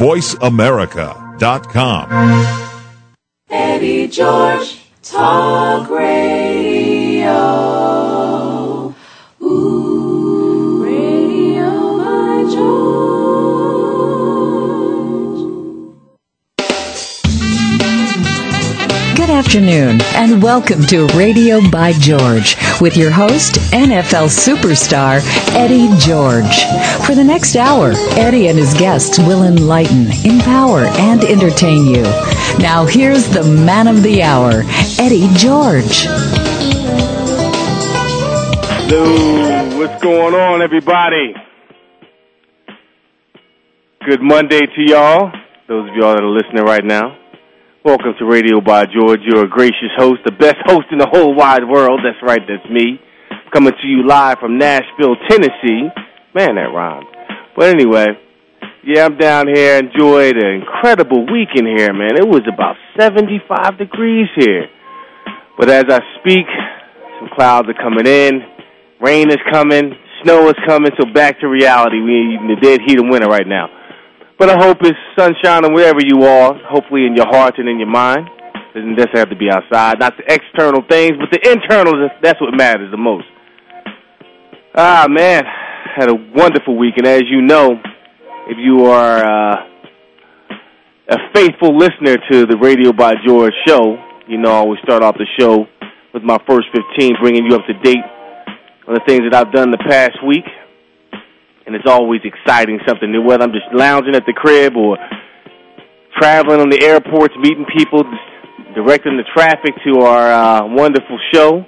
VoiceAmerica.com. Eddie George Talk Radio. Ooh, Radio by George. Good afternoon, and welcome to Radio by George with your host, NFL superstar Eddie George. For the next hour, Eddie and his guests will enlighten, empower, and entertain you. Now here's the man of the hour, Eddie George. Hello, what's going on, everybody? Good Monday to y'all, those of y'all that are listening right now. Welcome to Radio by George, your gracious host, the best host in the whole wide world. That's right, that's me. Coming to you live from Nashville, Tennessee. Man, that rhymes. But anyway, yeah, I'm down here. Enjoyed an incredible weekend here, man. It was about 75 degrees here. But as I speak, some clouds are coming in, rain is coming, snow is coming, so back to reality. We're in the dead heat of winter right now. But I hope it's sunshine and wherever you are, hopefully in your heart and in your mind. It doesn't necessarily have to be outside. Not the external things, but the internal, that's what matters the most. Ah, man, had a wonderful weekend. As you know, if you are a faithful listener to the Radio by George show, you know I always start off the show with my first 15, bringing you up to date on the things that I've done the past week. And it's always exciting, something new, whether I'm just lounging at the crib or traveling on the airports, meeting people, directing the traffic to our wonderful show.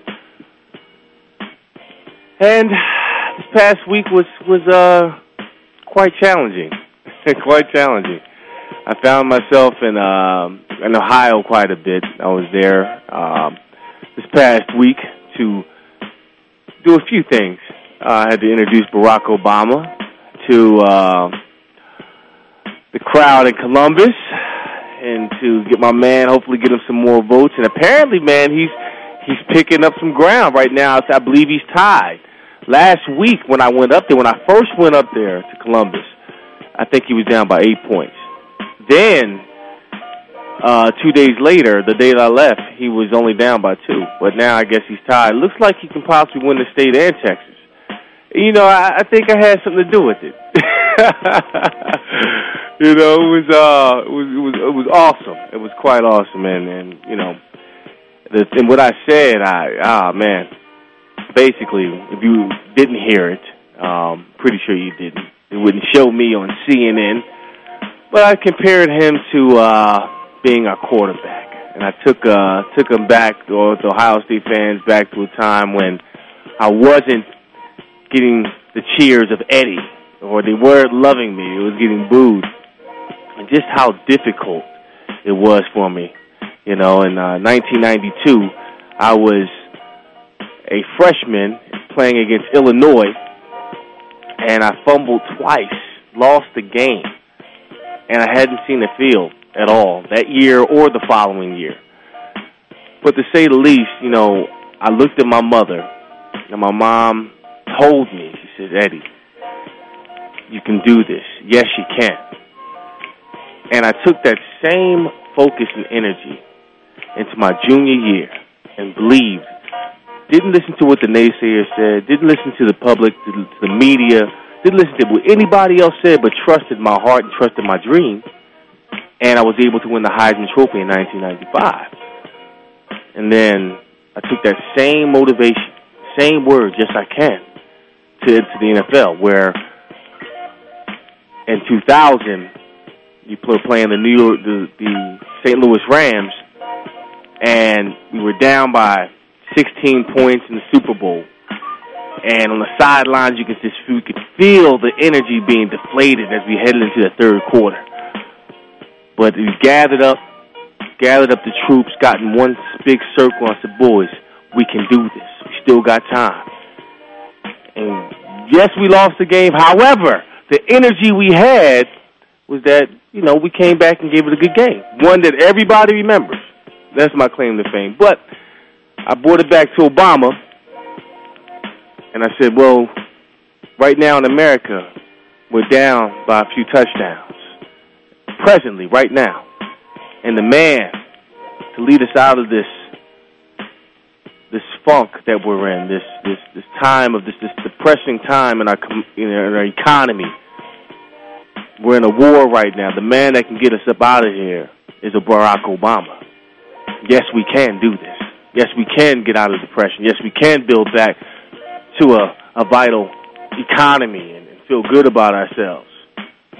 And this past week was quite challenging. Quite challenging. I found myself in Ohio quite a bit. I was there this past week to do a few things. I had to introduce Barack Obama to the crowd in Columbus and to get my man, hopefully get him some more votes. And apparently, man, he's picking up some ground right now. I believe he's tied. Last week when I went up there, when I first went up there to Columbus, I think he was down by 8 points. Then 2 days later, the day that I left, he was only down by 2. But now I guess he's tied. Looks like he can possibly win the state and Texas. You know, I think I had something to do with it. You know, it was awesome. It was quite awesome, and you know, and what I said, basically, if you didn't hear it, pretty sure you didn't. It wouldn't show me on CNN, but I compared him to being our quarterback, and I took him back, or the Ohio State fans back to a time when I wasn't getting the cheers of Eddie, or they weren't loving me. It was getting booed, and just how difficult it was for me. You know, in 1992, I was a freshman playing against Illinois, and I fumbled twice, lost the game, and I hadn't seen the field at all that year or the following year. But to say the least, you know, I looked at my mother, and my mom told me, she says, Eddie, you can do this. Yes, you can. And I took that same focus and energy into my junior year and believed. Didn't listen to what the naysayers said. Didn't listen to the public, to the media. Didn't listen to what anybody else said, but trusted my heart and trusted my dream. And I was able to win the Heisman Trophy in 1995. And then I took that same motivation, same words, yes I can, to the NFL, where in 2000 you were playing the St. Louis Rams, and we were down by 16 points in the Super Bowl. And on the sidelines, you could feel the energy being deflated as we headed into the third quarter. But we gathered up the troops, got in one big circle, and said, boys, we can do this. We still got time. And yes, we lost the game. However, the energy we had was that, you know, we came back and gave it a good game. One that everybody remembers. That's my claim to fame. But I brought it back to Obama, and I said, well, right now in America, we're down by a few touchdowns. presently, right now, and the man to lead us out of this funk that we're in, this time of this depressing time in our economy. We're in a war right now. The man that can get us up out of here is a Barack Obama. Yes, we can do this. Yes, we can get out of depression. Yes, we can build back to a vital economy and feel good about ourselves,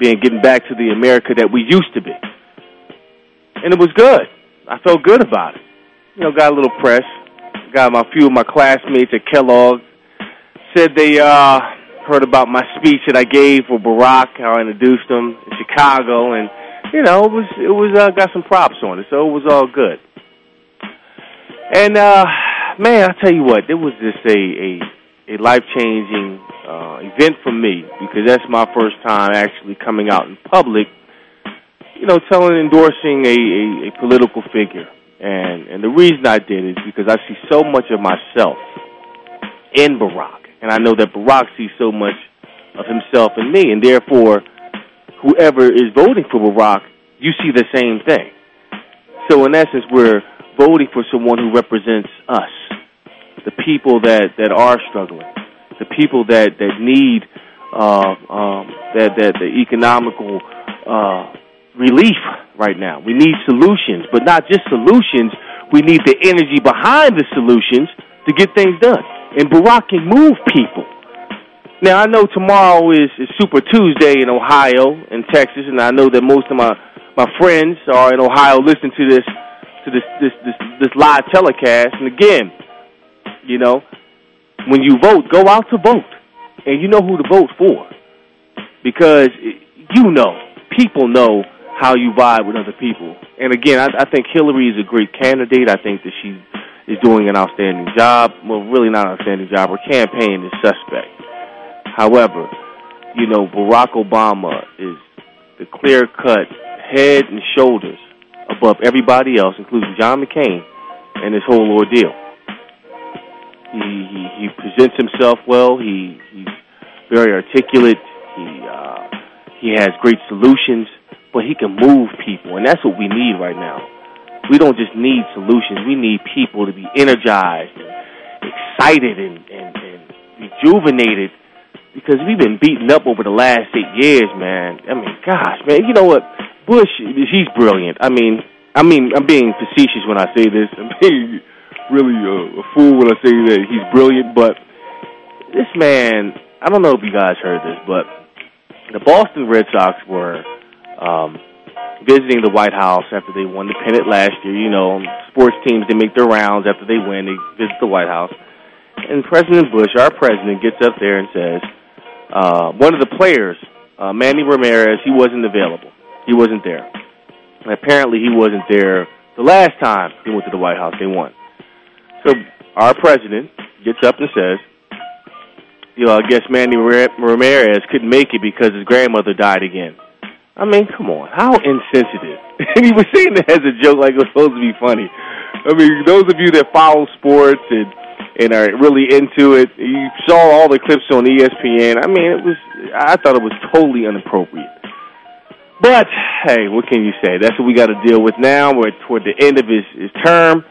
getting back to the America that we used to be. And it was good. I felt good about it. You know, got a little press. Got a few of my classmates at Kellogg said they heard about my speech that I gave for Barack, how I introduced him in Chicago, and you know, it was got some props on it, so it was all good. And man, I tell you what, it was just a life-changing event for me, because that's my first time actually coming out in public, you know, endorsing a political figure. And the reason I did is because I see so much of myself in Barack, and I know that Barack sees so much of himself in me, and therefore, whoever is voting for Barack, you see the same thing. So in essence, we're voting for someone who represents us, the people that are struggling, the people that need that the economical relief right now. We need solutions, but not just solutions. We need the energy behind the solutions to get things done. And Barack can move people. Now, I know tomorrow is Super Tuesday in Ohio and Texas, and I know that most of my friends are in Ohio listening to this live telecast. And again, you know, when you vote, go out to vote. And you know who to vote for. Because you know, people know how you vibe with other people. And again, I think Hillary is a great candidate. I think that she is doing an outstanding job. Well, really not an outstanding job. Her campaign is suspect. However, you know, Barack Obama is the clear-cut head and shoulders above everybody else, including John McCain and his whole ordeal. He presents himself well. He's very articulate. He has great solutions, but he can move people, and that's what we need right now. We don't just need solutions. We need people to be energized and excited and rejuvenated, because we've been beaten up over the last 8 years, man. I mean, gosh, man, you know what? Bush, he's brilliant. I mean, I'm being facetious when I say this. I'm being really a fool when I say that he's brilliant, but this man, I don't know if you guys heard this, but the Boston Red Sox were visiting the White House after they won the pennant last year. You know, sports teams, they make their rounds after they win, they visit the White House. And President Bush, our president, gets up there and says, one of the players, Manny Ramirez, he wasn't available. He wasn't there. And apparently he wasn't there the last time he went to the White House. They won. So our president gets up and says, you know, I guess Manny Ramirez couldn't make it because his grandmother died again. I mean, come on. How insensitive. And he was saying it as a joke, like it was supposed to be funny. I mean, those of you that follow sports and are really into it, you saw all the clips on ESPN. I mean, I thought it was totally inappropriate. But, hey, what can you say? That's what we got to deal with now. We're toward the end of his term.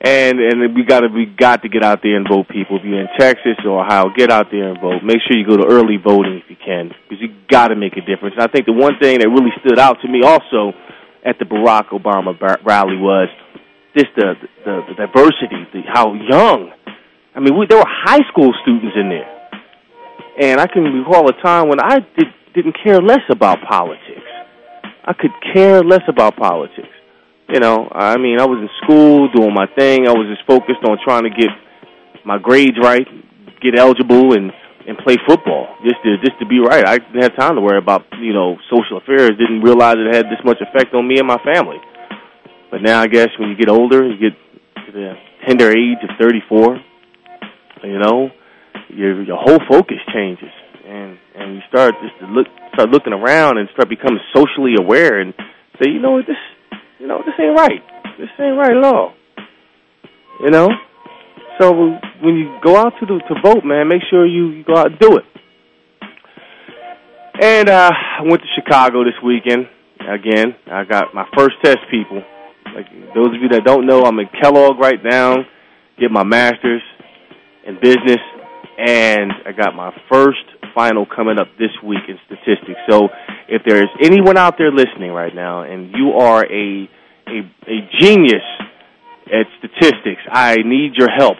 And we got to get out there and vote, people. If you're in Texas or Ohio, get out there and vote. Make sure you go to early voting if you can, because you got to make a difference. And I think the one thing that really stood out to me also at the Barack Obama rally was just the diversity, how young. I mean, there were high school students in there. And I can recall a time when I didn't care less about politics. I could care less about politics. You know, I mean, I was in school doing my thing. I was just focused on trying to get my grades right, get eligible, and play football just to be right. I didn't have time to worry about, you know, social affairs. Didn't realize it had this much effect on me and my family. But now I guess when you get older, you get to the tender age of 34, you know, your whole focus changes, and you start just to start looking around and start becoming socially aware and say, you know what, this ain't right. This ain't right at all. You know? So when you go out to vote, man, make sure you go out and do it. And I went to Chicago this weekend. again. I got my first test, people. Like those of you that don't know, I'm in Kellogg right now, get my master's in business, and I got my first final coming up this week in statistics. So if there's anyone out there listening right now and you are a genius at statistics, I need your help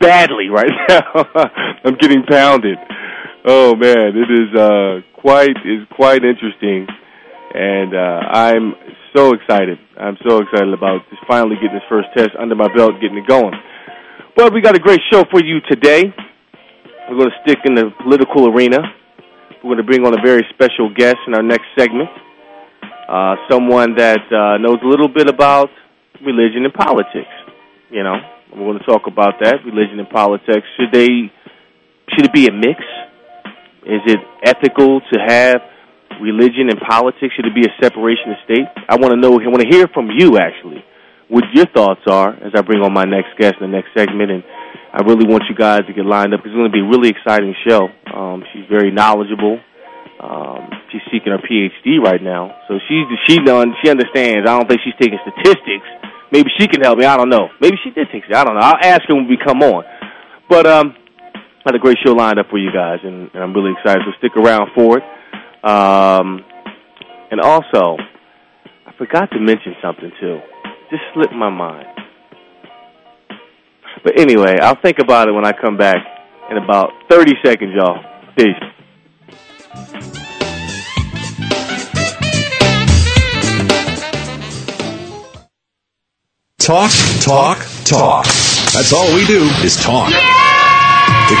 badly right now. I'm getting pounded. Oh man, it is quite interesting, and I'm so excited. I'm so excited about just finally getting this first test under my belt, getting it going. But we got a great show for you today. We're going to stick in the political arena. We're going to bring on a very special guest in our next segment, someone that knows a little bit about religion and politics. You know, we're going to talk about that, religion and politics. Should it be a mix? Is it ethical to have religion and politics? Should it be a separation of state? I want to hear from you, actually, what your thoughts are as I bring on my next guest in the next segment. And I really want you guys to get lined up. It's going to be a really exciting show. She's very knowledgeable. She's seeking her PhD right now, so she understands. I don't think she's taking statistics. Maybe she can help me. I don't know. Maybe she did take it. I don't know. I'll ask her when we come on. But I had a great show lined up for you guys, and I'm really excited. So stick around for it. And also, I forgot to mention something too. Just slipped my mind. But anyway, I'll think about it when I come back in about 30 seconds, y'all. Peace. Talk, talk, talk. That's all we do is talk. If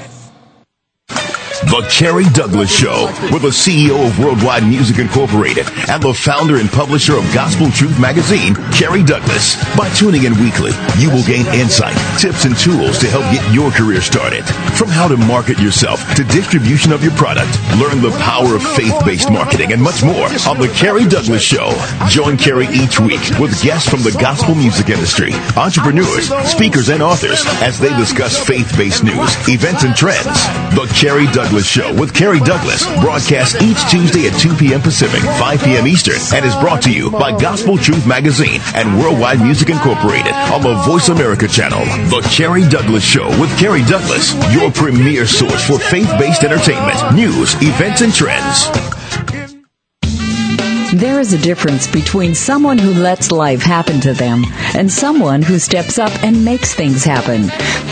The Kerry Douglas Show, with the CEO of Worldwide Music Incorporated and the founder and publisher of Gospel Truth Magazine, Kerry Douglas. By tuning in weekly, you will gain insight, tips, and tools to help get your career started. From how to market yourself to distribution of your product, learn the power of faith-based marketing and much more on The Kerry Douglas Show. Join Kerry each week with guests from the gospel music industry, entrepreneurs, speakers, and authors as they discuss faith-based news, events, and trends. The Kerry Douglas Show with Kerry Douglas, broadcast each Tuesday at 2 p.m. Pacific, 5 p.m. Eastern, and is brought to you by Gospel Truth Magazine and Worldwide Music Incorporated on the Voice America channel. The Kerry Douglas Show with Kerry Douglas, your premier source for faith-based entertainment, news, events, and trends. There is a difference between someone who lets life happen to them and someone who steps up and makes things happen.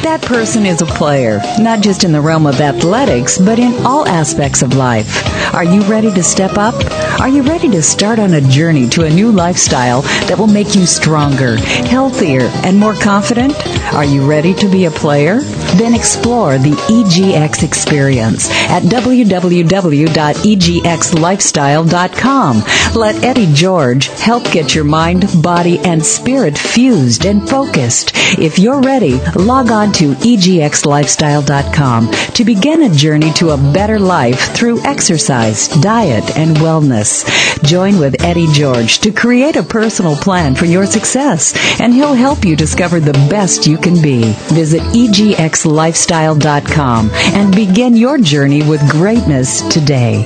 That person is a player, not just in the realm of athletics, but in all aspects of life. Are you ready to step up? Are you ready to start on a journey to a new lifestyle that will make you stronger, healthier, and more confident? Are you ready to be a player? Then explore the EGX experience at www.egxlifestyle.com. Let Eddie George help get your mind, body, and spirit fused and focused. If you're ready, log on to EGXLifestyle.com to begin a journey to a better life through exercise, diet, and wellness. Join with Eddie George to create a personal plan for your success, and he'll help you discover the best you can be. Visit EGXLifestyle.com and begin your journey with greatness today.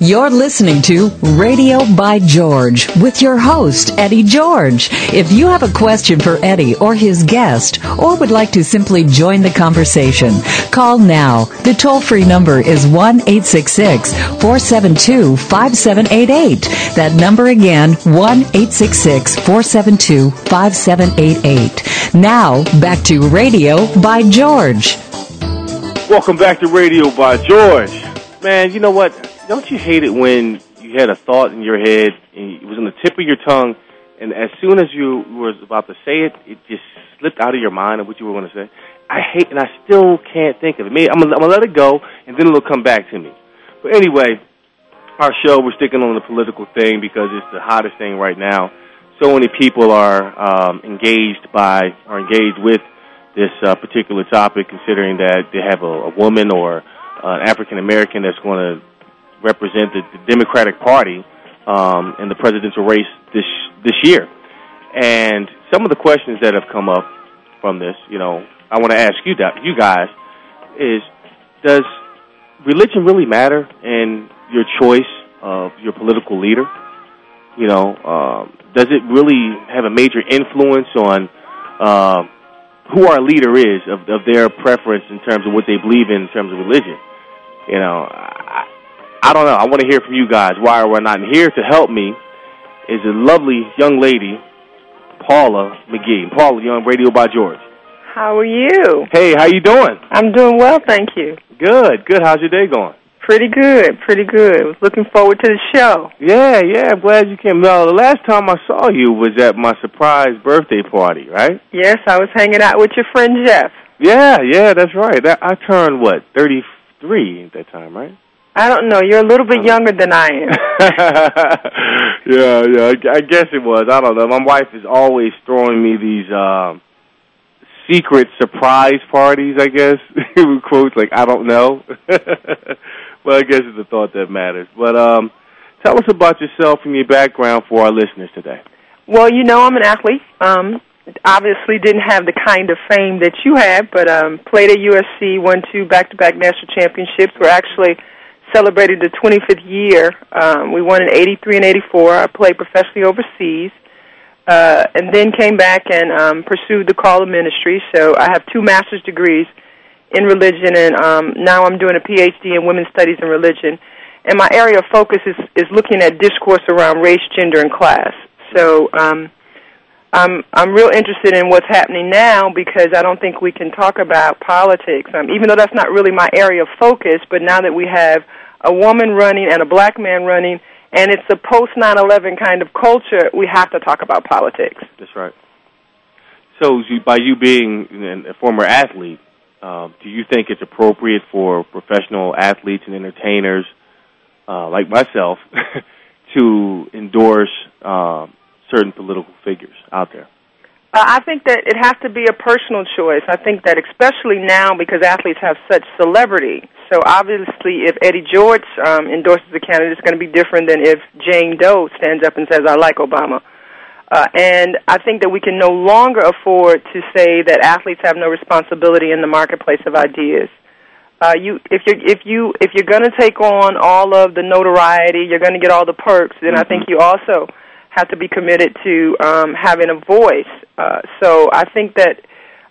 You're listening to Radio by George with your host, Eddie George. If you have a question for Eddie or his guest, or would like to simply join the conversation, call now. The toll-free number is 1-866-472-5788. That number again, 1-866-472-5788. Now, back to Radio by George. Welcome back to Radio by George. Man, you know what? Don't you hate it when you had a thought in your head and it was on the tip of your tongue, and as soon as you were about to say it, it just slipped out of your mind of what you were going to say? I hate, and I still can't think of it. Maybe I'm going to let it go, and then it'll come back to me. But anyway, our show, we're sticking on the political thing because it's the hottest thing right now. So so many people are engaged with this particular topic, considering that they have a woman or an African American that's going to represent the Democratic Party in the presidential race this year. And some of the questions that have come up from this, you know, I want to ask you guys is, does religion really matter in your choice of your political leader? You know, does it really have a major influence on who our leader is, of their preference in terms of what they believe in terms of religion? You know, I don't know. I want to hear from you guys why or why not. And here to help me is a lovely young lady, Paula McGee. Paula, you're on Radio by George. How are you? Hey, how you doing? I'm doing well, thank you. Good, good. How's your day going? Pretty good, pretty good. I was looking forward to the show. Yeah, I'm glad you came. Well, the last time I saw you was at my surprise birthday party, right? Yes, I was hanging out with your friend Jeff. Yeah, that's right. I turned, 33 at that time, right? I don't know. You're a little bit younger than I am. Yeah, I guess it was. I don't know. My wife is always throwing me these secret surprise parties, I guess. With quotes like, I don't know. Well, I guess it's the thought that matters. But tell us about yourself and your background for our listeners today. Well, you know, I'm an athlete. Obviously didn't have the kind of fame that you had, but played at USC, won 2 back-to-back national championships. We're actually celebrated the 25th year. We won in 83 and 84. I played professionally overseas, and then came back and pursued the call of ministry. So I have 2 master's degrees in religion, and now I'm doing a PhD in women's studies and religion. And my area of focus is looking at discourse around race, gender, and class. So I'm real interested in what's happening now, because I don't think we can talk about politics, even though that's not really my area of focus. But now that we have a woman running and a black man running, and it's a post-9/11 kind of culture, we have to talk about politics. That's right. So by you being a former athlete, do you think it's appropriate for professional athletes and entertainers like myself to endorse certain political figures out there? I think that it has to be a personal choice. I think that especially now, because athletes have such celebrity. So obviously if Eddie George endorses a candidate, it's going to be different than if Jane Doe stands up and says, I like Obama. And I think that we can no longer afford to say that athletes have no responsibility in the marketplace of ideas. If you're going to take on all of the notoriety, you're going to get all the perks, then I think you also have to be committed to having a voice. So I think that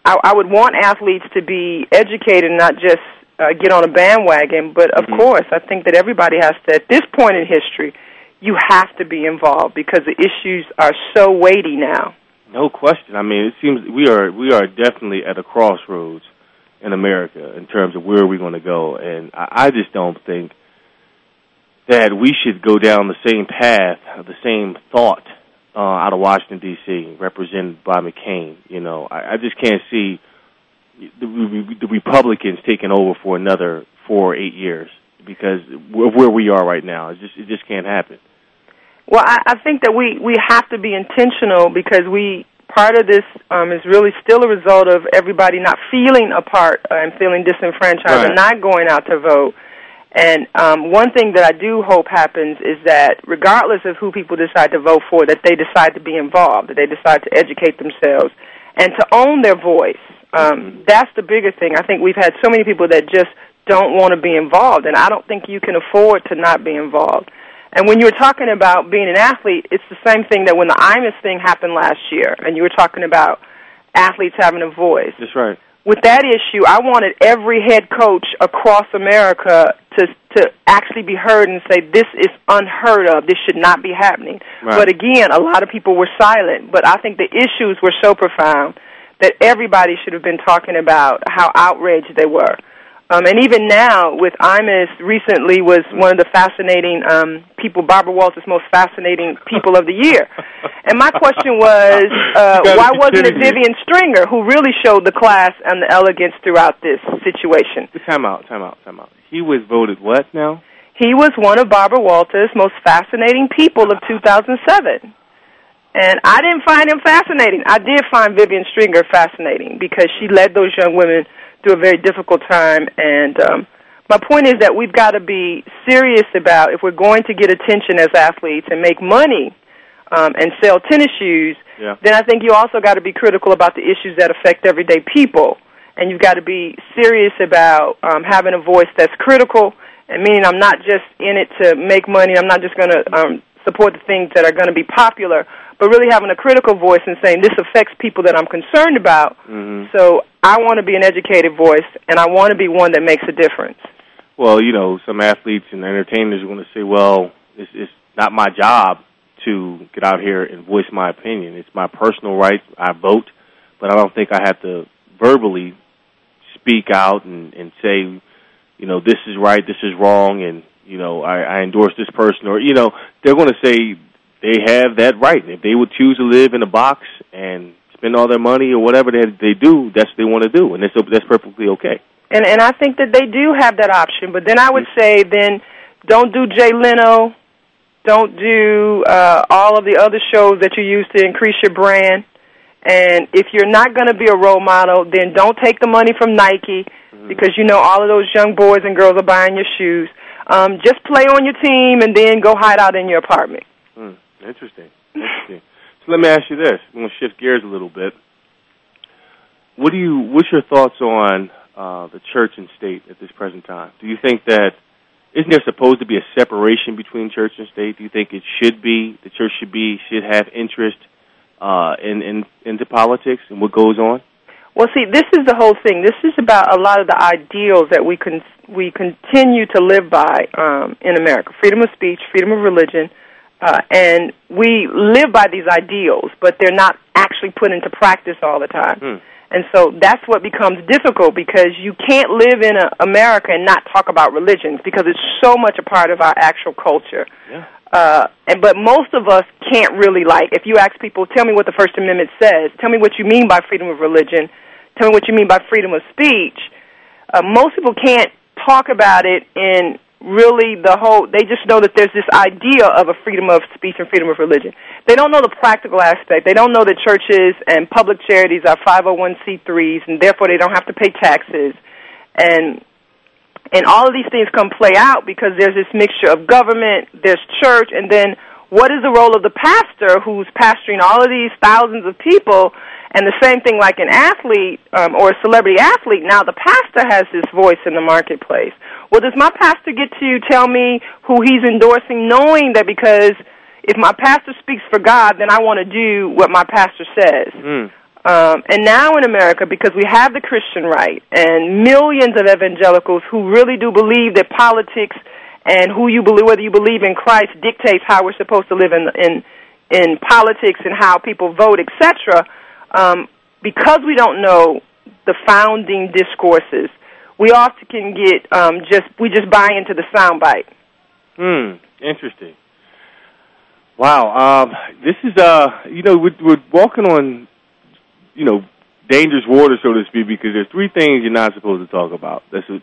I would want athletes to be educated and not just get on a bandwagon, but of course I think that everybody has to, at this point in history, you have to be involved because the issues are so weighty now. No question. I mean, it seems we are definitely at a crossroads in America in terms of where we're going to go, and I just don't think that we should go down the same path, the same thought out of Washington, D.C., represented by McCain. You know, I just can't see the Republicans taking over for another 4 or 8 years because of where we are right now. It just can't happen. Well, I think that we have to be intentional because part of this is really still a result of everybody not feeling a part and feeling disenfranchised and not going out to vote. And one thing that I do hope happens is that regardless of who people decide to vote for, that they decide to be involved, that they decide to educate themselves and to own their voice. That's the bigger thing. I think we've had so many people that just don't want to be involved, and I don't think you can afford to not be involved. And when you were talking about being an athlete, it's the same thing that when the IMUS thing happened last year, and you were talking about athletes having a voice. That's right. With that issue, I wanted every head coach across America to actually be heard and say, this is unheard of, this should not be happening. Right. But again, a lot of people were silent, but I think the issues were so profound that everybody should have been talking about how outraged they were. And even now, with IMUS, recently was one of the fascinating people, Barbara Walters' most fascinating people of the year. And my question was, why wasn't it Vivian Stringer who really showed the class and the elegance throughout this situation? Time out. He was voted what now? He was one of Barbara Walters' most fascinating people of 2007. And I didn't find him fascinating. I did find Vivian Stringer fascinating because she led those young women through a very difficult time. And my point is that we've got to be serious about, if we're going to get attention as athletes and make money and sell tennis shoes, then I think you also got to be critical about the issues that affect everyday people. And you've got to be serious about having a voice that's critical. I mean, I'm not just in it to make money. I'm not just going to support the things that are going to be popular, but really having a critical voice and saying this affects people that I'm concerned about. Mm-hmm. So I want to be an educated voice, and I want to be one that makes a difference. Well, you know, some athletes and entertainers are going to say, well, it's not my job to get out here and voice my opinion. It's my personal right. I vote, but I don't think I have to verbally speak out and say, you know, this is right, this is wrong, and, you know, I endorse this person. Or, you know, they're going to say they have that right. If they would choose to live in a box and spend all their money or whatever they do, that's what they want to do, and that's perfectly okay. And I think that they do have that option. But then I would say then don't do Jay Leno, don't do all of the other shows that you use to increase your brand. And if you're not going to be a role model, then don't take the money from Nike, because you know all of those young boys and girls are buying your shoes. Just play on your team and then go hide out in your apartment. Interesting. So let me ask you this. I'm going to shift gears a little bit. What's your thoughts on the church and state at this present time? Do you think that, isn't there supposed to be a separation between church and state? Do you think it should be, the church should have interest into politics and what goes on? Well, see, this is the whole thing. This is about a lot of the ideals that we continue to live by in America: freedom of speech, freedom of religion, and we live by these ideals, but they're not actually put into practice all the time. And so that's what becomes difficult, because you can't live in America and not talk about religions, because it's so much a part of our actual culture. Yeah. But most of us can't really, like, if you ask people, tell me what the First Amendment says, tell me what you mean by freedom of religion, tell me what you mean by freedom of speech, most people can't talk about it in really the whole, they just know that there's this idea of a freedom of speech and freedom of religion. They don't know the practical aspect. They don't know that churches and public charities are 501c3s, and therefore they don't have to pay taxes. And all of these things come play out because there's this mixture of government, there's church, and then what is the role of the pastor who's pastoring all of these thousands of people? And the same thing, like an athlete or a celebrity athlete, now the pastor has this voice in the marketplace. Well, does my pastor get to tell me who he's endorsing, knowing that because if my pastor speaks for God, then I want to do what my pastor says? And now in America, because we have the Christian right and millions of evangelicals who really do believe that politics and who you believe, whether you believe in Christ, dictates how we're supposed to live in politics and how people vote, etc. Because we don't know the founding discourses, we often can get we just buy into the soundbite. Interesting. Wow. This is you know, we're walking on, you know, dangerous water, so to speak, because there's three things you're not supposed to talk about. That's what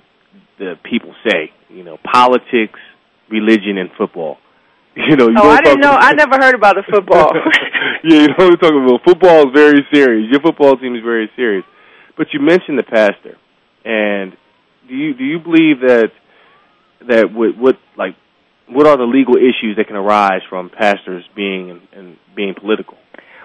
the people say. You know, politics, religion, and football. You know, I didn't know. I never heard about the football. Yeah, you know what I'm talking about. Football is very serious. Your football team is very serious. But you mentioned the pastor, and do you believe that what are the legal issues that can arise from pastors being political?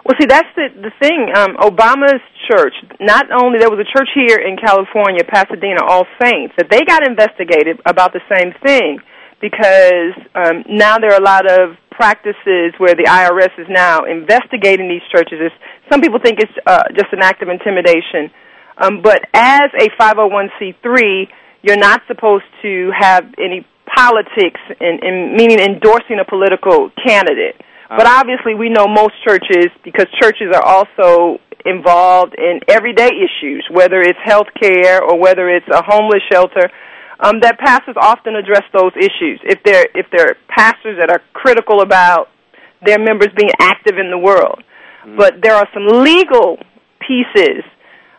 Well, see, that's the thing. Obama's church, not only, there was a church here in California, Pasadena, All Saints, that they got investigated about the same thing, because now there are a lot of practices where the IRS is now investigating these churches. Some people think it's just an act of intimidation. But as a 501c3, you're not supposed to have any politics, meaning endorsing a political candidate. But obviously we know most churches, because churches are also involved in everyday issues, whether it's health care or whether it's a homeless shelter, that pastors often address those issues. If they're pastors that are critical about their members being active in the world. But there are some legal pieces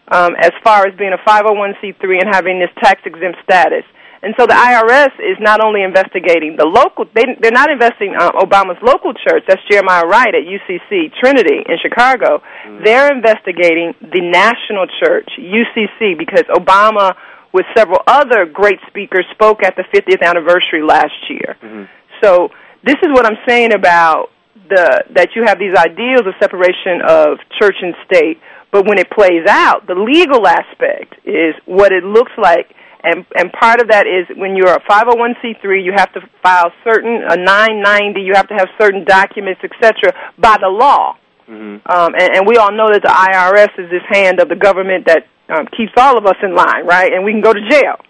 as far as being a 501c3 and having this tax-exempt status. And so the IRS is not only investigating the local, they're not investigating Obama's local church, that's Jeremiah Wright at UCC Trinity in Chicago. Mm-hmm. They're investigating the national church, UCC, because Obama, with several other great speakers, spoke at the 50th anniversary last year. Mm-hmm. So this is what I'm saying about that you have these ideals of separation of church and state, but when it plays out, the legal aspect is what it looks like. And part of that is when you're a 501c3, you have to file certain, a 990, you have to have certain documents, et cetera, by the law. Mm-hmm. And we all know that the IRS is this hand of the government that keeps all of us in line, right? And we can go to jail.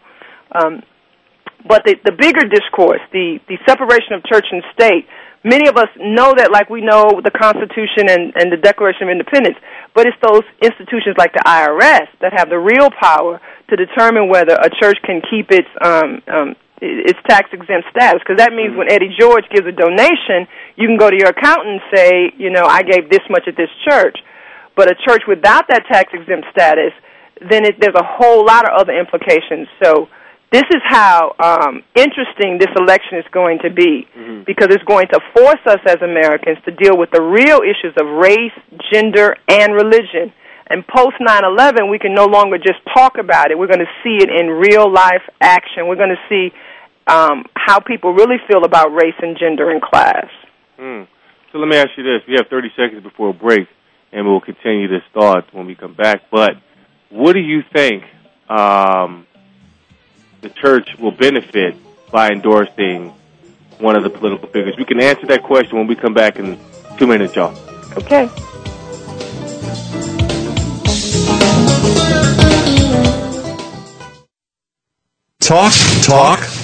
But the bigger discourse, the separation of church and state, many of us know that, like we know the Constitution and the Declaration of Independence, but it's those institutions like the IRS that have the real power to determine whether a church can keep its tax-exempt status, because that means when Eddie George gives a donation, you can go to your accountant and say, you know, I gave this much at this church. But a church without that tax-exempt status, then there's a whole lot of other implications. So this is how interesting this election is going to be, mm-hmm. because it's going to force us as Americans to deal with the real issues of race, gender, and religion. And post 9/11, we can no longer just talk about it. We're going to see it in real life action. We're going to see how people really feel about race and gender and class. Mm. So let me ask you this: we have 30 seconds before a break, and we'll continue this thought when we come back. But what do you think the church will benefit by endorsing one of the political figures? We can answer that question when we come back in 2 minutes, y'all. Okay. Talk, talk,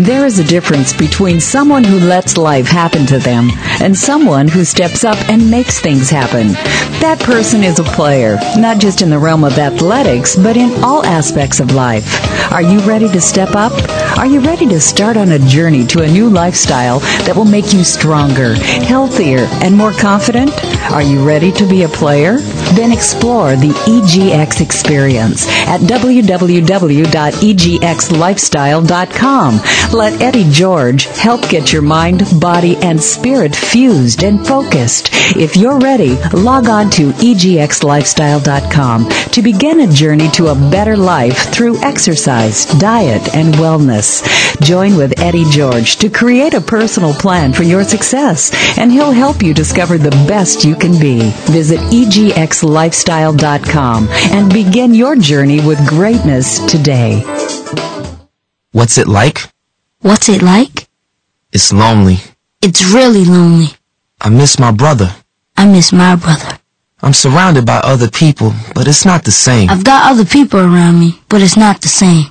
There is a difference between someone who lets life happen to them and someone who steps up and makes things happen. That person is a player, not just in the realm of athletics, but in all aspects of life. Are you ready to step up? Are you ready to start on a journey to a new lifestyle that will make you stronger, healthier, and more confident? Are you ready to be a player? Then explore the EGX experience at www.egxlifestyle.com. Let Eddie George help get your mind, body, and spirit fused and focused. If you're ready, log on to EGXLifestyle.com to begin a journey to a better life through exercise, diet, and wellness. Join with Eddie George to create a personal plan for your success, and he'll help you discover the best you can be. Visit EGXLifestyle.com and begin your journey with greatness today. What's it like? What's it like? It's lonely. It's really lonely. I miss my brother. I miss my brother. I'm surrounded by other people, but it's not the same. I've got other people around me, but it's not the same.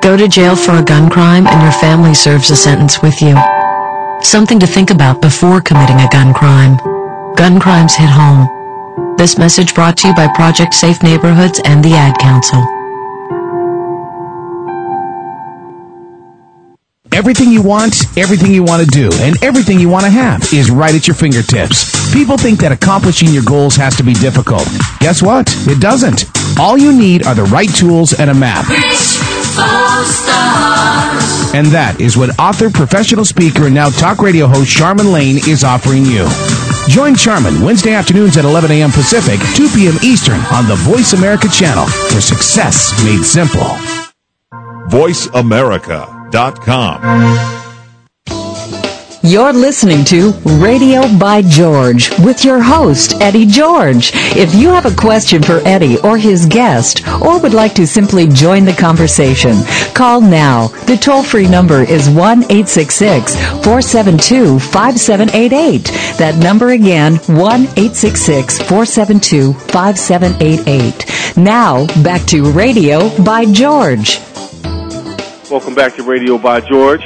Go to jail for a gun crime and your family serves a sentence with you. Something to think about before committing a gun crime. Gun crimes hit home. This message brought to you by Project Safe Neighborhoods and the Ad Council. Everything you want, everything you want to do, and everything you want to have is right at your fingertips. People think that accomplishing your goals has to be difficult. Guess what? It doesn't. All you need are the right tools and a map. And that is what author, professional speaker, and now talk radio host Charmin Lane is offering you. Join Charmin Wednesday afternoons at 11 a.m. Pacific, 2 p.m. Eastern on the Voice America channel for success made simple. VoiceAmerica.com. You're listening to Radio by George with your host, Eddie George. If you have a question for Eddie or his guest, or would like to simply join the conversation, call now. The toll-free number is 1-866-472-5788. That number again, 1-866-472-5788. Now, back to Radio by George. Welcome back to Radio by George.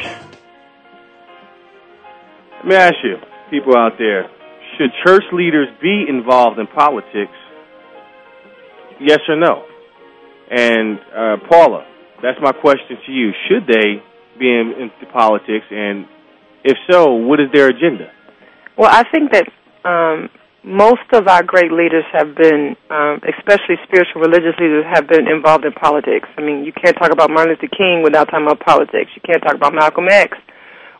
Let me ask you, people out there, should church leaders be involved in politics? Yes or no? And Paula, that's my question to you. Should they be into politics? And if so, what is their agenda? Well, I think that most of our great leaders have been, especially spiritual religious leaders, have been involved in politics. I mean, you can't talk about Martin Luther King without talking about politics. You can't talk about Malcolm X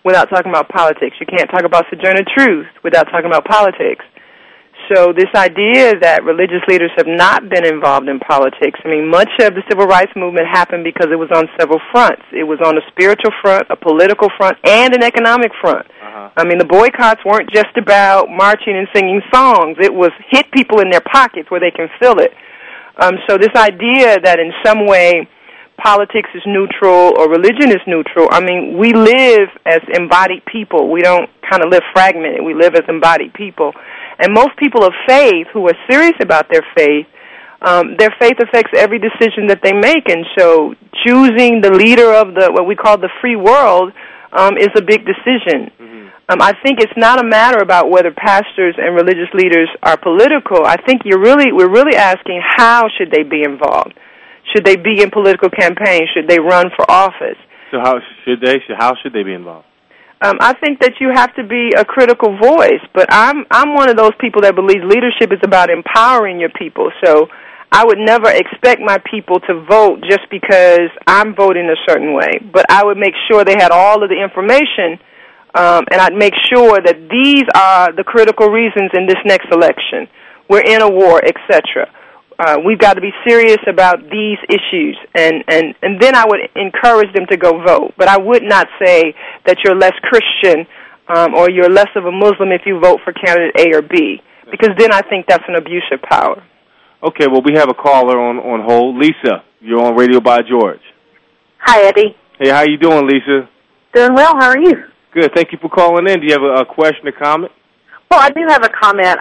without talking about politics. You can't talk about Sojourner Truth without talking about politics. So this idea that religious leaders have not been involved in politics, I mean, much of the civil rights movement happened because it was on several fronts. It was on a spiritual front, a political front, and an economic front. Uh-huh. I mean, the boycotts weren't just about marching and singing songs. It was hit people in their pockets where they can feel it. So this idea that in some way politics is neutral or religion is neutral, I mean, we live as embodied people. We don't kind of live fragmented. We live as embodied people. And most people of faith who are serious about their faith affects every decision that they make. And so choosing the leader of the what we call the free world is a big decision. Mm-hmm. I think it's not a matter about whether pastors and religious leaders are political. I think we're really asking, how should they be involved? Should they be in political campaigns? Should they run for office? So how should they be involved? I think that you have to be a critical voice, but I'm one of those people that believes leadership is about empowering your people. So I would never expect my people to vote just because I'm voting a certain way, but I would make sure they had all of the information, and I'd make sure that these are the critical reasons in this next election. We're in a war, etc. We've got to be serious about these issues, and then I would encourage them to go vote. But I would not say that you're less Christian or you're less of a Muslim if you vote for candidate A or B, because then I think that's an abuse of power. Okay, well, we have a caller on hold. Lisa, you're on Radio by George. Hi, Eddie. Hey, how you doing, Lisa? Doing well. How are you? Good. Thank you for calling in. Do you have a question or comment? Well, I do have a comment.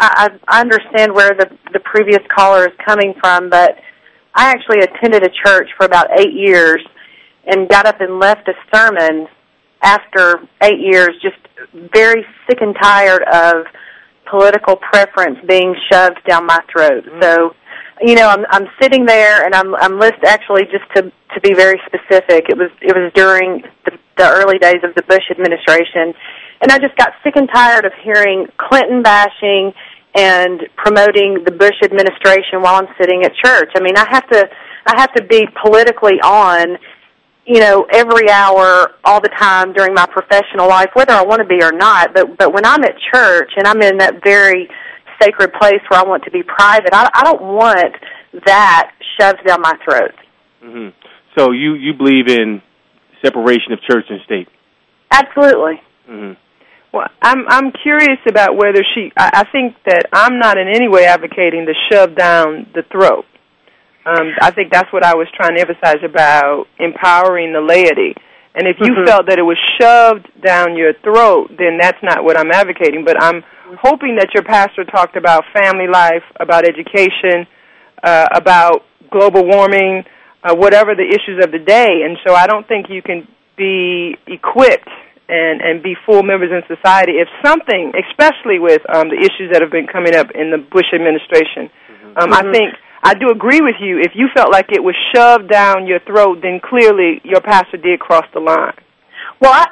I understand where the previous caller is coming from, but I actually attended a church for about 8 years and got up and left a sermon after 8 years, just very sick and tired of political preference being shoved down my throat. Mm-hmm. So, you know, I'm sitting there and I'm listening. Actually, just to be very specific, it was during the early days of the Bush administration. And I just got sick and tired of hearing Clinton bashing and promoting the Bush administration while I'm sitting at church. I mean, I have to be politically on, you know, every hour, all the time during my professional life, whether I want to be or not. But when I'm at church and I'm in that very sacred place where I want to be private, I don't want that shoved down my throat. Mm-hmm. So you believe in separation of church and state? Absolutely. Mm-hmm. Well, I'm curious about whether I think that I'm not in any way advocating to shove down the throat. I think that's what I was trying to emphasize about empowering the laity. And if you mm-hmm. felt that it was shoved down your throat, then that's not what I'm advocating. But I'm hoping that your pastor talked about family life, about education, about global warming, whatever the issues of the day. And so I don't think you can be equipped and be full members in society if something, especially with the issues that have been coming up in the Bush administration. Mm-hmm. I think I do agree with you. If you felt like it was shoved down your throat, then clearly your pastor did cross the line. Well, I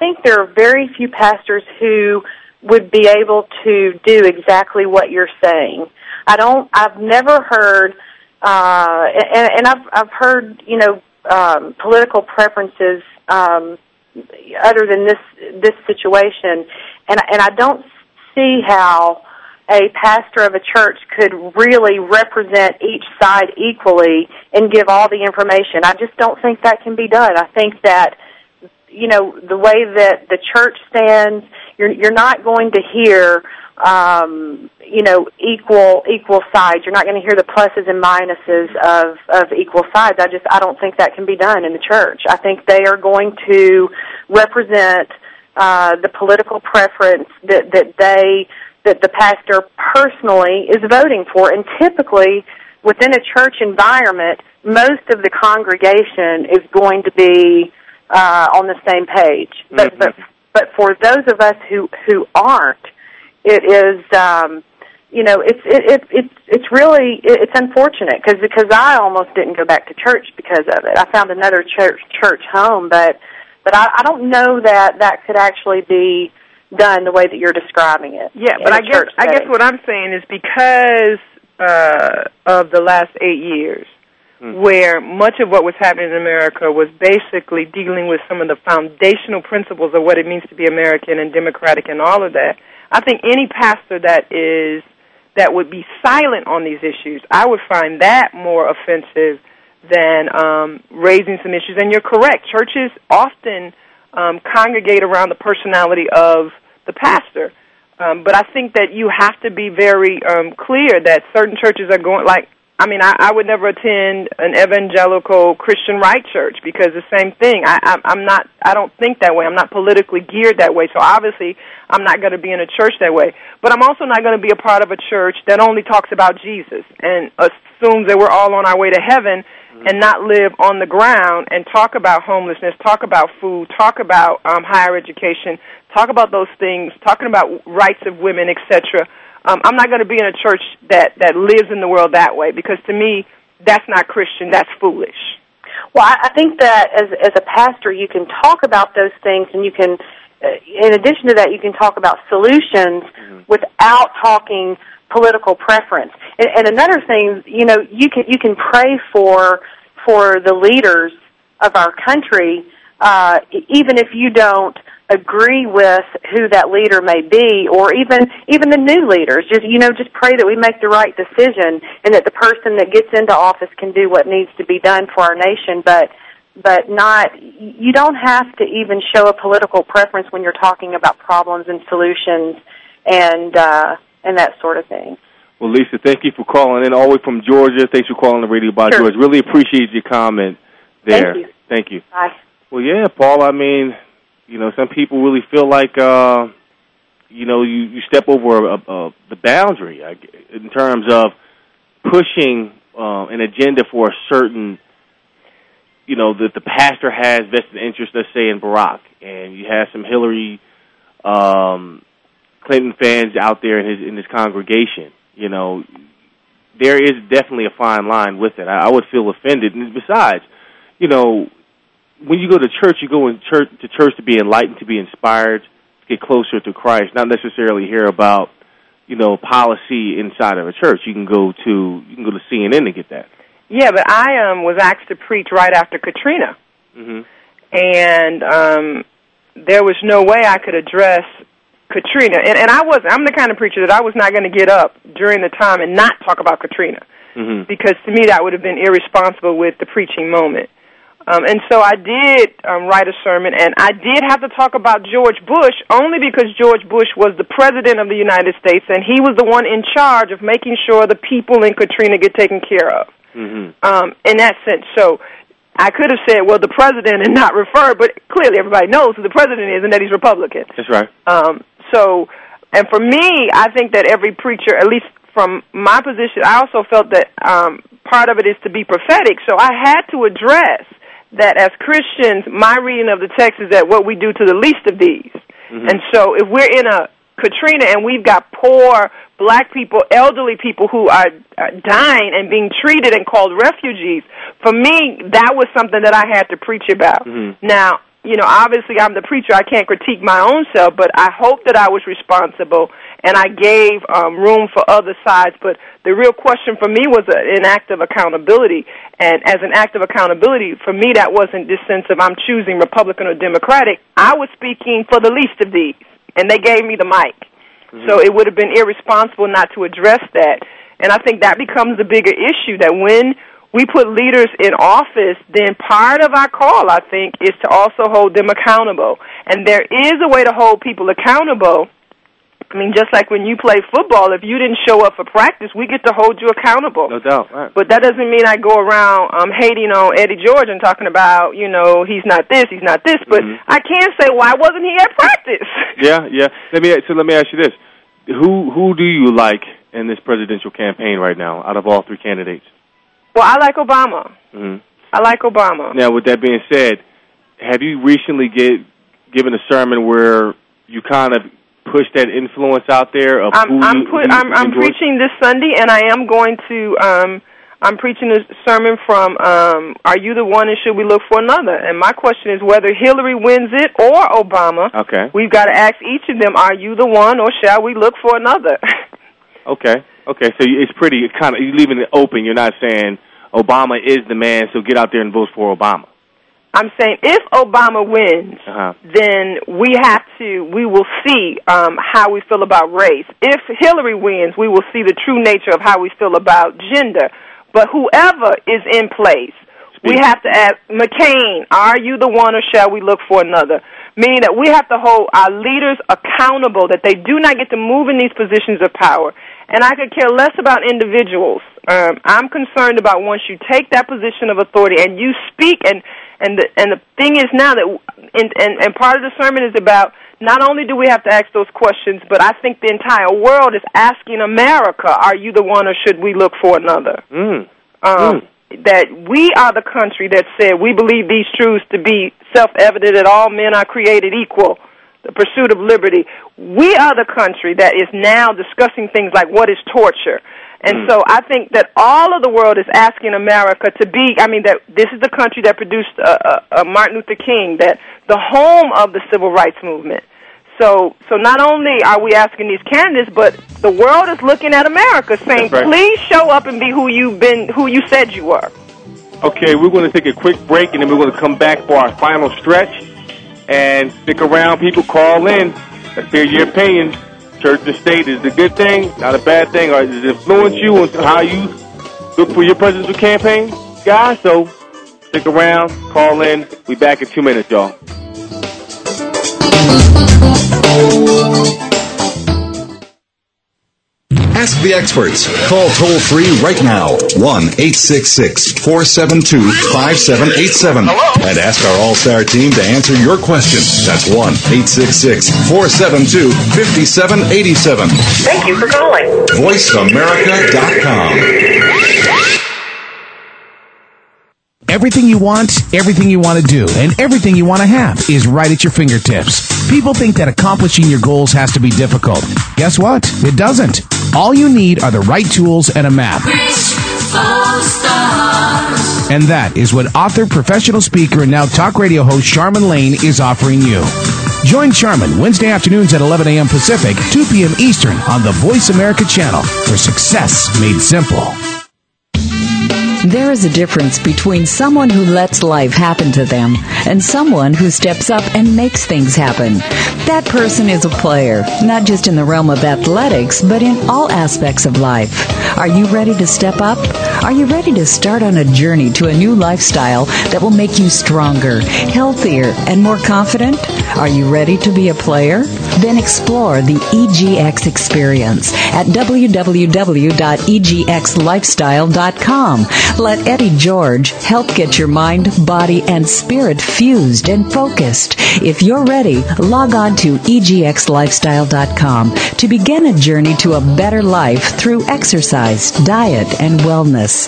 think there are very few pastors who would be able to do exactly what you're saying. I've never heard, and I've heard, you know, political preferences other than this situation, and I don't see how a pastor of a church could really represent each side equally and give all the information. I just don't think that can be done. I think that you know, the way that the church stands, you're not going to hear, you know, equal sides. You're not going to hear the pluses and minuses of equal sides. I don't think that can be done in the church. I think they are going to represent the political preference that the pastor personally is voting for, and typically within a church environment, most of the congregation is going to be on the same page. Mm-hmm. But for those of us who aren't, it is you know, it's really, it's unfortunate because I almost didn't go back to church because of it. I found another church home, but I don't know that could actually be done the way that you're describing it. Yeah, but I guess what I'm saying is because of the last 8 years, mm-hmm. where much of what was happening in America was basically dealing with some of the foundational principles of what it means to be American and democratic and all of that, I think any pastor that would be silent on these issues, I would find that more offensive than raising some issues. And you're correct. Churches often congregate around the personality of the pastor. But I think that you have to be very clear that certain churches are going, like, I would never attend an evangelical Christian right church because the same thing. I don't think that way. I'm not politically geared that way. So obviously, I'm not going to be in a church that way. But I'm also not going to be a part of a church that only talks about Jesus and assumes that we're all on our way to heaven and not live on the ground and talk about homelessness, talk about food, talk about higher education, talk about those things, talking about rights of women, etc. I'm not going to be in a church that lives in the world that way, because to me, that's not Christian, that's foolish. Well, I think that as a pastor, you can talk about those things, and you can, in addition to that, you can talk about solutions without talking political preference. And another thing, you know, you can pray for the leaders of our country, even if you don't agree with who that leader may be, or even the new leaders. Just pray that we make the right decision and that the person that gets into office can do what needs to be done for our nation, but not, you don't have to even show a political preference when you're talking about problems and solutions and that sort of thing. Well, Lisa, thank you for calling in all the way from Georgia. Thanks for calling the Radio by George. Really appreciate your comment there. Thank you. Thank you. Bye. Well, yeah, Paul, you know, some people really feel like, you know, you step over the boundary in terms of pushing an agenda for a certain, you know, that the pastor has vested interest, let's say, in Barack. And you have some Hillary Clinton fans out there in his congregation. You know, there is definitely a fine line with it. I would feel offended. And besides, you know, when you go to church, you go to church to be enlightened, to be inspired, to get closer to Christ, not necessarily hear about, you know, policy inside of a church. You can go to CNN to get that. Yeah, but I was asked to preach right after Katrina, mm-hmm. and there was no way I could address Katrina. And I'm the kind of preacher that I was not going to get up during the time and not talk about Katrina, mm-hmm. because to me that would have been irresponsible with the preaching moment. And so I did write a sermon, and I did have to talk about George Bush only because George Bush was the president of the United States, and he was the one in charge of making sure the people in Katrina get taken care of. Mm-hmm. In that sense, so I could have said, well, the president, and not refer, but clearly everybody knows who the president is and that he's Republican. That's right. And for me, I think that every preacher, at least from my position, I also felt that part of it is to be prophetic, so I had to address that as Christians, my reading of the text is that what we do to the least of these. Mm-hmm. And so if we're in a Katrina and we've got poor black people, elderly people who are dying and being treated and called refugees, for me, that was something that I had to preach about. Mm-hmm. Now, you know, obviously I'm the preacher. I can't critique my own self, but I hope that I was responsible and I gave room for other sides. But the real question for me was an act of accountability. And as an act of accountability, for me that wasn't this sense of I'm choosing Republican or Democratic. I was speaking for the least of these, and they gave me the mic. Mm-hmm. So it would have been irresponsible not to address that. And I think that becomes the bigger issue, that when we put leaders in office, then part of our call, I think, is to also hold them accountable. And there is a way to hold people accountable. I mean, just like when you play football, if you didn't show up for practice, we get to hold you accountable. No doubt. Right. But that doesn't mean I go around hating on Eddie George and talking about, you know, he's not this. But I can say, why wasn't he at practice? Yeah. Let me ask you this. Who do you like in this presidential campaign right now out of all three candidates? Well, I like Obama. Mm-hmm. I like Obama. Now, with that being said, have you recently given a sermon where you kind of push that influence out there? Of I'm preaching this Sunday, and I am going to. I'm preaching a sermon from "Are You the One, and Should We Look for Another?" And my question is whether Hillary wins it or Obama. Okay, we've got to ask each of them: Are you the one, or shall we look for another? Okay. So it's pretty kind of, you're leaving it open. You're not saying Obama is the man, so get out there and vote for Obama. I'm saying if Obama wins, then we will see how we feel about race. If Hillary wins, we will see the true nature of how we feel about gender. But whoever is in place, we have to ask, McCain, are you the one or shall we look for another? Meaning that we have to hold our leaders accountable, that they do not get to move in these positions of power. And I could care less about individuals. I'm concerned about once you take that position of authority and you speak, and the thing is now that and part of the sermon is about not only do we have to ask those questions, but I think the entire world is asking America, are you the one or should we look for another? That we are the country that said we believe these truths to be self-evident that all men are created equal, the pursuit of liberty. We are the country that is now discussing things like what is torture. And so I think that all of the world is asking America to be, that this is the country that produced Martin Luther King, that the home of the civil rights movement. So not only are we asking these candidates, but the world is looking at America saying, right, please show up and be who you said you were. Okay, we're going to take a quick break, and then we're going to come back for our final stretch. And stick around, people, call in. Let's hear your opinion. Church and state, is it a good thing, not a bad thing, or does it influence you on how you look for your presidential campaign? Guys, so stick around, call in. We back in 2 minutes, y'all. Ask the experts. Call toll-free right now, 1-866-472-5787. And ask our all-star team to answer your question. That's 1-866-472-5787. Thank you for calling. VoiceAmerica.com. Everything you want, everything you want to do, and everything you want to have is right at your fingertips. People think that accomplishing your goals has to be difficult. Guess what? It doesn't. All you need are the right tools and a map. And that is what author, professional speaker, and now talk radio host Charmin Lane is offering you. Join Charmin Wednesday afternoons at 11 a.m. Pacific, 2 p.m. Eastern on the Voice America channel for Success Made Simple. There is a difference between someone who lets life happen to them and someone who steps up and makes things happen. That person is a player, not just in the realm of athletics, but in all aspects of life. Are you ready to step up? Are you ready to start on a journey to a new lifestyle that will make you stronger, healthier, and more confident? Are you ready to be a player? Then explore the EGX experience at www.egxlifestyle.com. Let Eddie George help get your mind, body, and spirit fused and focused. If you're ready, log on to egxlifestyle.com to begin a journey to a better life through exercise, diet, and wellness.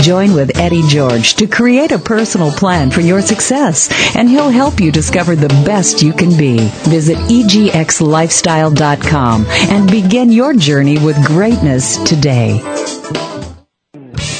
Join with Eddie George to create a personal plan for your success, and he'll help you discover the best you can be. Visit egxlifestyle.com and begin your journey with greatness today.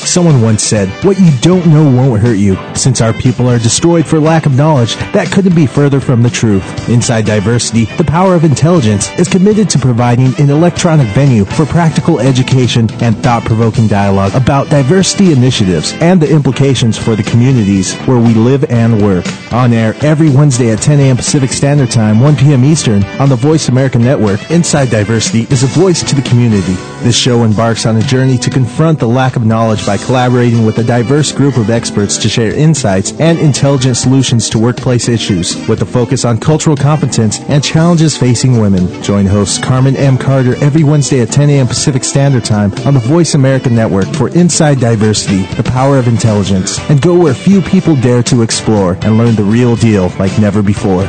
Someone once said, what you don't know won't hurt you. Since our people are destroyed for lack of knowledge, that couldn't be further from the truth. Inside Diversity, the power of intelligence is committed to providing an electronic venue for practical education and thought-provoking dialogue about diversity initiatives and the implications for the communities where we live and work. On air every Wednesday at 10 a.m. Pacific Standard Time, 1 p.m. Eastern, on the Voice America Network, Inside Diversity is a voice to the community. This show embarks on a journey to confront the lack of knowledge by collaborating with a diverse group of experts to share insights and intelligent solutions to workplace issues, with a focus on cultural competence and challenges facing women. Join host Carmen M. Carter every Wednesday at 10 a.m. Pacific Standard Time on the Voice America Network for Inside Diversity, the Power of Intelligence, and go where few people dare to explore and learn the real deal like never before.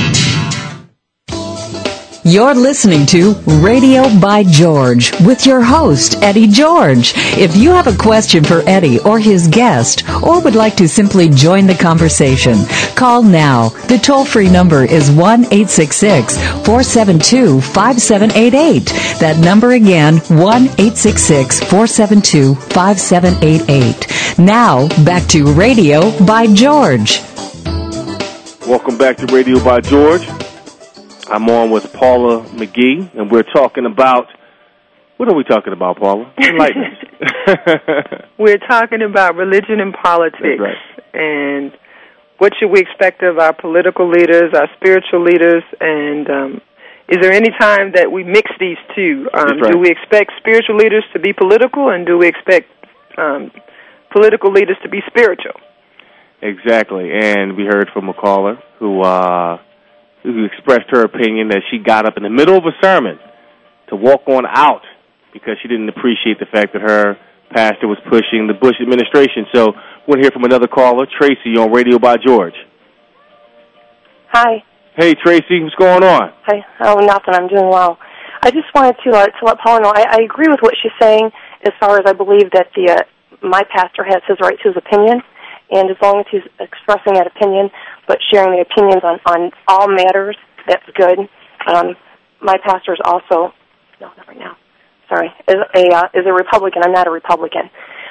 You're listening to Radio by George with your host, Eddie George. If you have a question for Eddie or his guest, or would like to simply join the conversation, call now. The toll-free number is 1-866-472-5788. That number again, 1-866-472-5788. Now, back to Radio by George. Welcome back to Radio by George. I'm on with Paula McGee, and we're talking about... What are we talking about, Paula? Enlighten us. We're talking about religion and politics. Right. And what should we expect of our political leaders, our spiritual leaders, and is there any time that we mix these two? Right. Do we expect spiritual leaders to be political, and do we expect political leaders to be spiritual? Exactly. And we heard from a caller who expressed her opinion that she got up in the middle of a sermon to walk on out because she didn't appreciate the fact that her pastor was pushing the Bush administration. So we'll hear from another caller, Tracy, on Radio by George. Hi. Hey, Tracy, what's going on? Hi. Oh, nothing. I'm doing well. I just wanted to let Paula know I agree with what she's saying as far as I believe that my pastor has his right to his opinion, and as long as he's expressing that opinion but sharing the opinions on all matters, that's good. My pastor is also... No, not right now. Sorry, is a Republican. I'm not a Republican,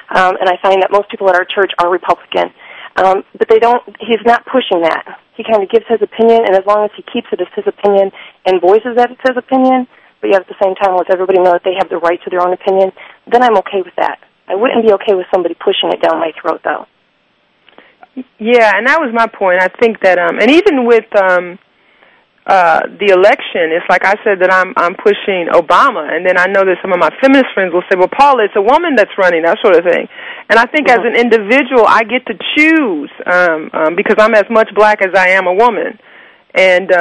and I find that most people at our church are Republican, but they don't. He's not pushing that. He kind of gives his opinion, and as long as he keeps it as his opinion and voices that it's his opinion, but yet at the same time lets everybody know that they have the right to their own opinion, then I'm okay with that. I wouldn't be okay with somebody pushing it down my throat, though. Yeah, and that was my point. I think that, and even with the election, it's like I said that I'm pushing Obama, and then I know that some of my feminist friends will say, well, Paula, it's a woman that's running, that sort of thing. And I think as an individual, I get to choose because I'm as much black as I am a woman. And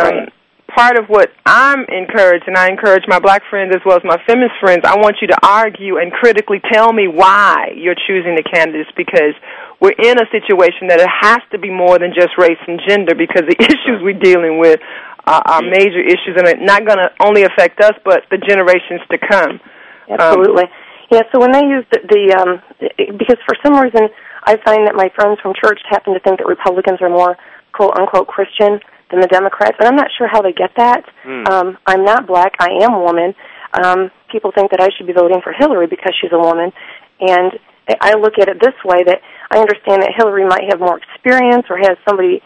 part of what I'm encouraged, and I encourage my black friends as well as my feminist friends, I want you to argue and critically tell me why you're choosing the candidates, because we're in a situation that it has to be more than just race and gender, because the issues we're dealing with are major issues, and it's not going to only affect us, but the generations to come. Absolutely. Yeah, so when they use because for some reason I find that my friends from church happen to think that Republicans are more quote-unquote Christian than the Democrats, and I'm not sure how they get that. I'm not black. I am a woman. People think that I should be voting for Hillary because she's a woman, and I look at it this way, that I understand that Hillary might have more experience or has somebody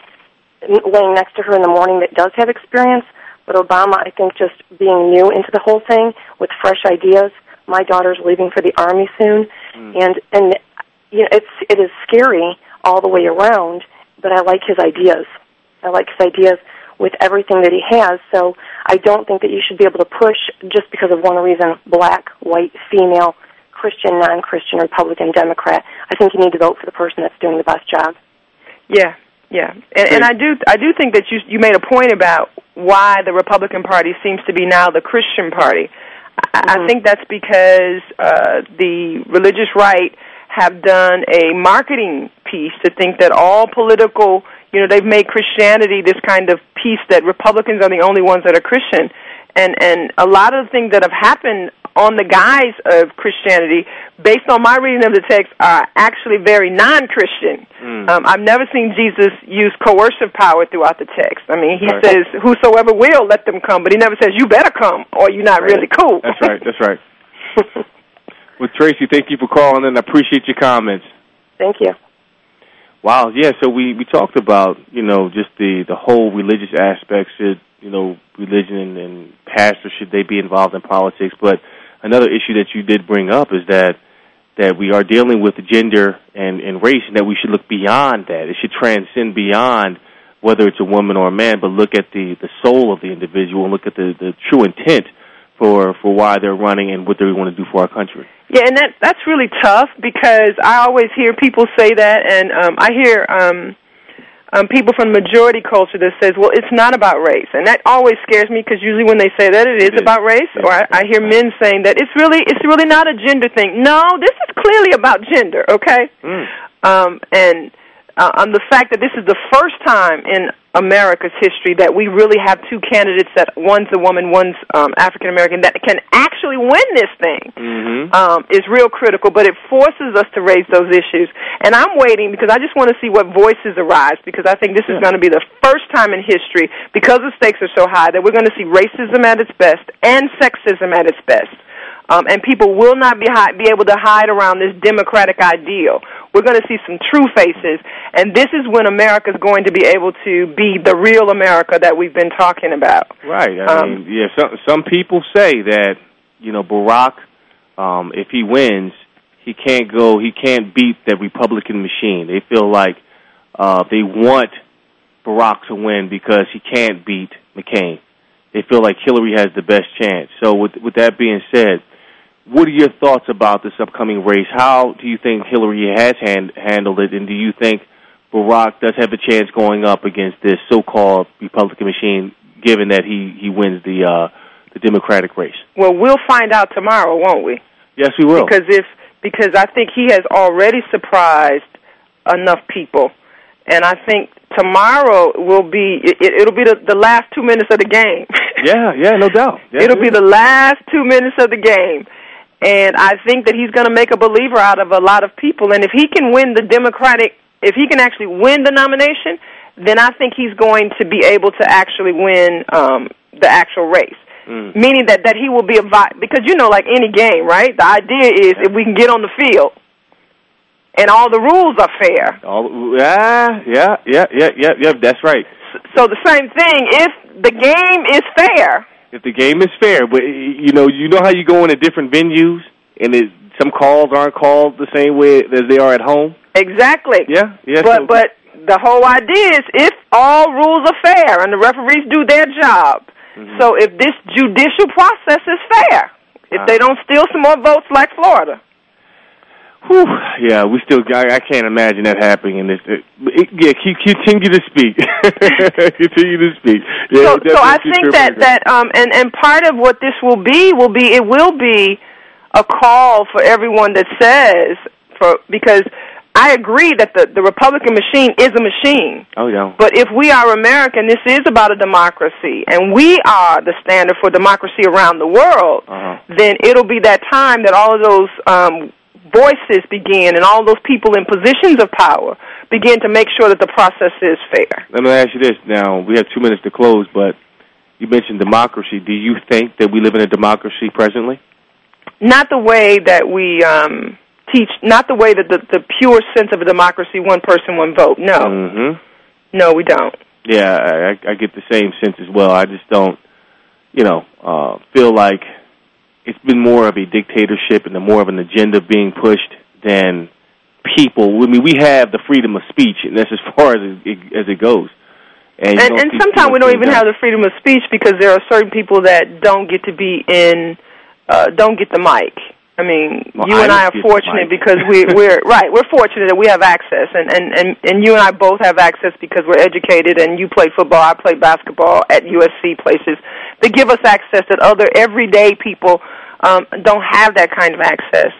laying next to her in the morning that does have experience, but Obama, I think, just being new into the whole thing with fresh ideas. My daughter's leaving for the Army soon, and you know, it is scary all the way around, but I like his ideas. I like his ideas with everything that he has, so I don't think that you should be able to push just because of one reason, black, white, female, Christian, non-Christian, Republican, Democrat. I think you need to vote for the person that's doing the best job. Yeah. Yeah, and I do think that you made a point about why the Republican Party seems to be now the Christian Party. I think that's because the religious right have done a marketing piece to think that all political, you know, they've made Christianity this kind of piece that Republicans are the only ones that are Christian. And a lot of the things that have happened on the guise of Christianity, based on my reading of the text, are actually very non-Christian. I've never seen Jesus use coercive power throughout the text. I mean, he says, whosoever will, let them come, but he never says, you better come, or you're not really cool. That's right, that's right. Well, Tracy, thank you for calling, and I appreciate your comments. Thank you. Wow, yeah, so we talked about, you know, just the whole religious aspects, you know, religion and pastors, should they be involved in politics, but another issue that you did bring up is that we are dealing with gender and race, and that we should look beyond that. It should transcend beyond whether it's a woman or a man, but look at the soul of the individual and look at the true intent for why they're running and what they want to do for our country. Yeah, and that's really tough because I always hear people say that, and I hear people from majority culture that says, well, it's not about race. And that always scares me because usually when they say that, it is about race. Or I hear men saying that it's really not a gender thing. No, this is clearly about gender, okay? And the fact that this is the first time in America's history that we really have two candidates that one's a woman, one's African American, that can actually win this thing is real critical, but it forces us to raise those issues. And I'm waiting because I just want to see what voices arise, because I think this is going to be the first time in history, because the stakes are so high, that we're going to see racism at its best and sexism at its best. And people will not be able to hide around this democratic ideal. We're going to see some true faces, and this is when America is going to be able to be the real America that we've been talking about. Right. Some people say that, you know, Barack, if he wins, he can't beat the Republican machine. They feel like they want Barack to win because he can't beat McCain. They feel like Hillary has the best chance. So with that being said, what are your thoughts about this upcoming race? How do you think Hillary has handled it, and do you think Barack does have a chance going up against this so-called Republican machine, given that he wins the Democratic race? Well, we'll find out tomorrow, won't we? Yes, we will. Because I think he has already surprised enough people, and I think tomorrow will be it'll be the last 2 minutes of the game. Yeah, no doubt. Yeah, it'll be the last 2 minutes of the game. And I think that he's going to make a believer out of a lot of people. And if he can win the Democratic, if he can actually win the nomination, then I think he's going to be able to actually win the actual race. Meaning that he will be because, you know, like any game, right? The idea is if we can get on the field and all the rules are fair. That's right. So the same thing, if the game is fair. If the game is fair, but you know how you go into different venues, and some calls aren't called the same way as they are at home. Exactly. Yeah. But the whole idea is if all rules are fair and the referees do their job, so if this judicial process is fair, if they don't steal some more votes like Florida. Whew, yeah, I can't imagine that happening in this. Continue to speak. Yeah, so I think that part of what this will be it will be a call for everyone that says, because I agree that the Republican machine is a machine. Oh, yeah. But if we are American, this is about a democracy, and we are the standard for democracy around the world, then it'll be that time that all of those voices begin, and all those people in positions of power begin to make sure that the process is fair. Let me ask you this now. We have 2 minutes to close, but you mentioned democracy. Do you think that we live in a democracy presently? Not the way that we teach, not the way that the pure sense of a democracy, one person, one vote. No. No, we don't. Yeah, I get the same sense as well. I just don't, feel like it's been more of a dictatorship and more of an agenda being pushed than people. I mean, we have the freedom of speech, and that's as far as it goes. And sometimes we don't even have the freedom of speech because there are certain people that don't get to be don't get the mic. I mean, you and I are fortunate because we're fortunate that we have access, and you and I both have access because we're educated, and you play football, I play basketball at USC places. They give us access that other everyday people don't have that kind of access.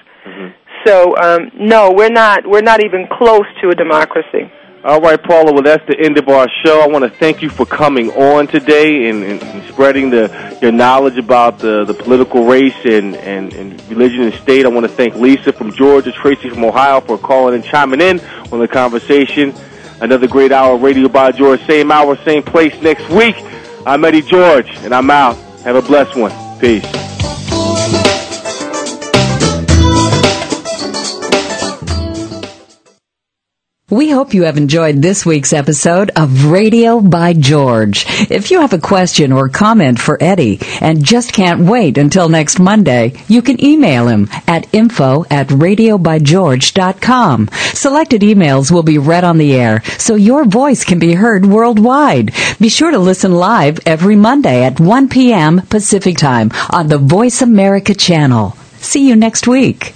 So, no, we're not even close to a democracy. All right, Paula, well, that's the end of our show. I want to thank you for coming on today and spreading your knowledge about the political race and religion and state. I want to thank Lisa from Georgia, Tracy from Ohio for calling and chiming in on the conversation. Another great hour, Radio by George. Same hour, same place next week. I'm Eddie George, and I'm out. Have a blessed one. Peace. We hope you have enjoyed this week's episode of Radio by George. If you have a question or comment for Eddie and just can't wait until next Monday, you can email him at info@radiobygeorge.com. Selected emails will be read on the air, so your voice can be heard worldwide. Be sure to listen live every Monday at 1 p.m. Pacific Time on the Voice America channel. See you next week.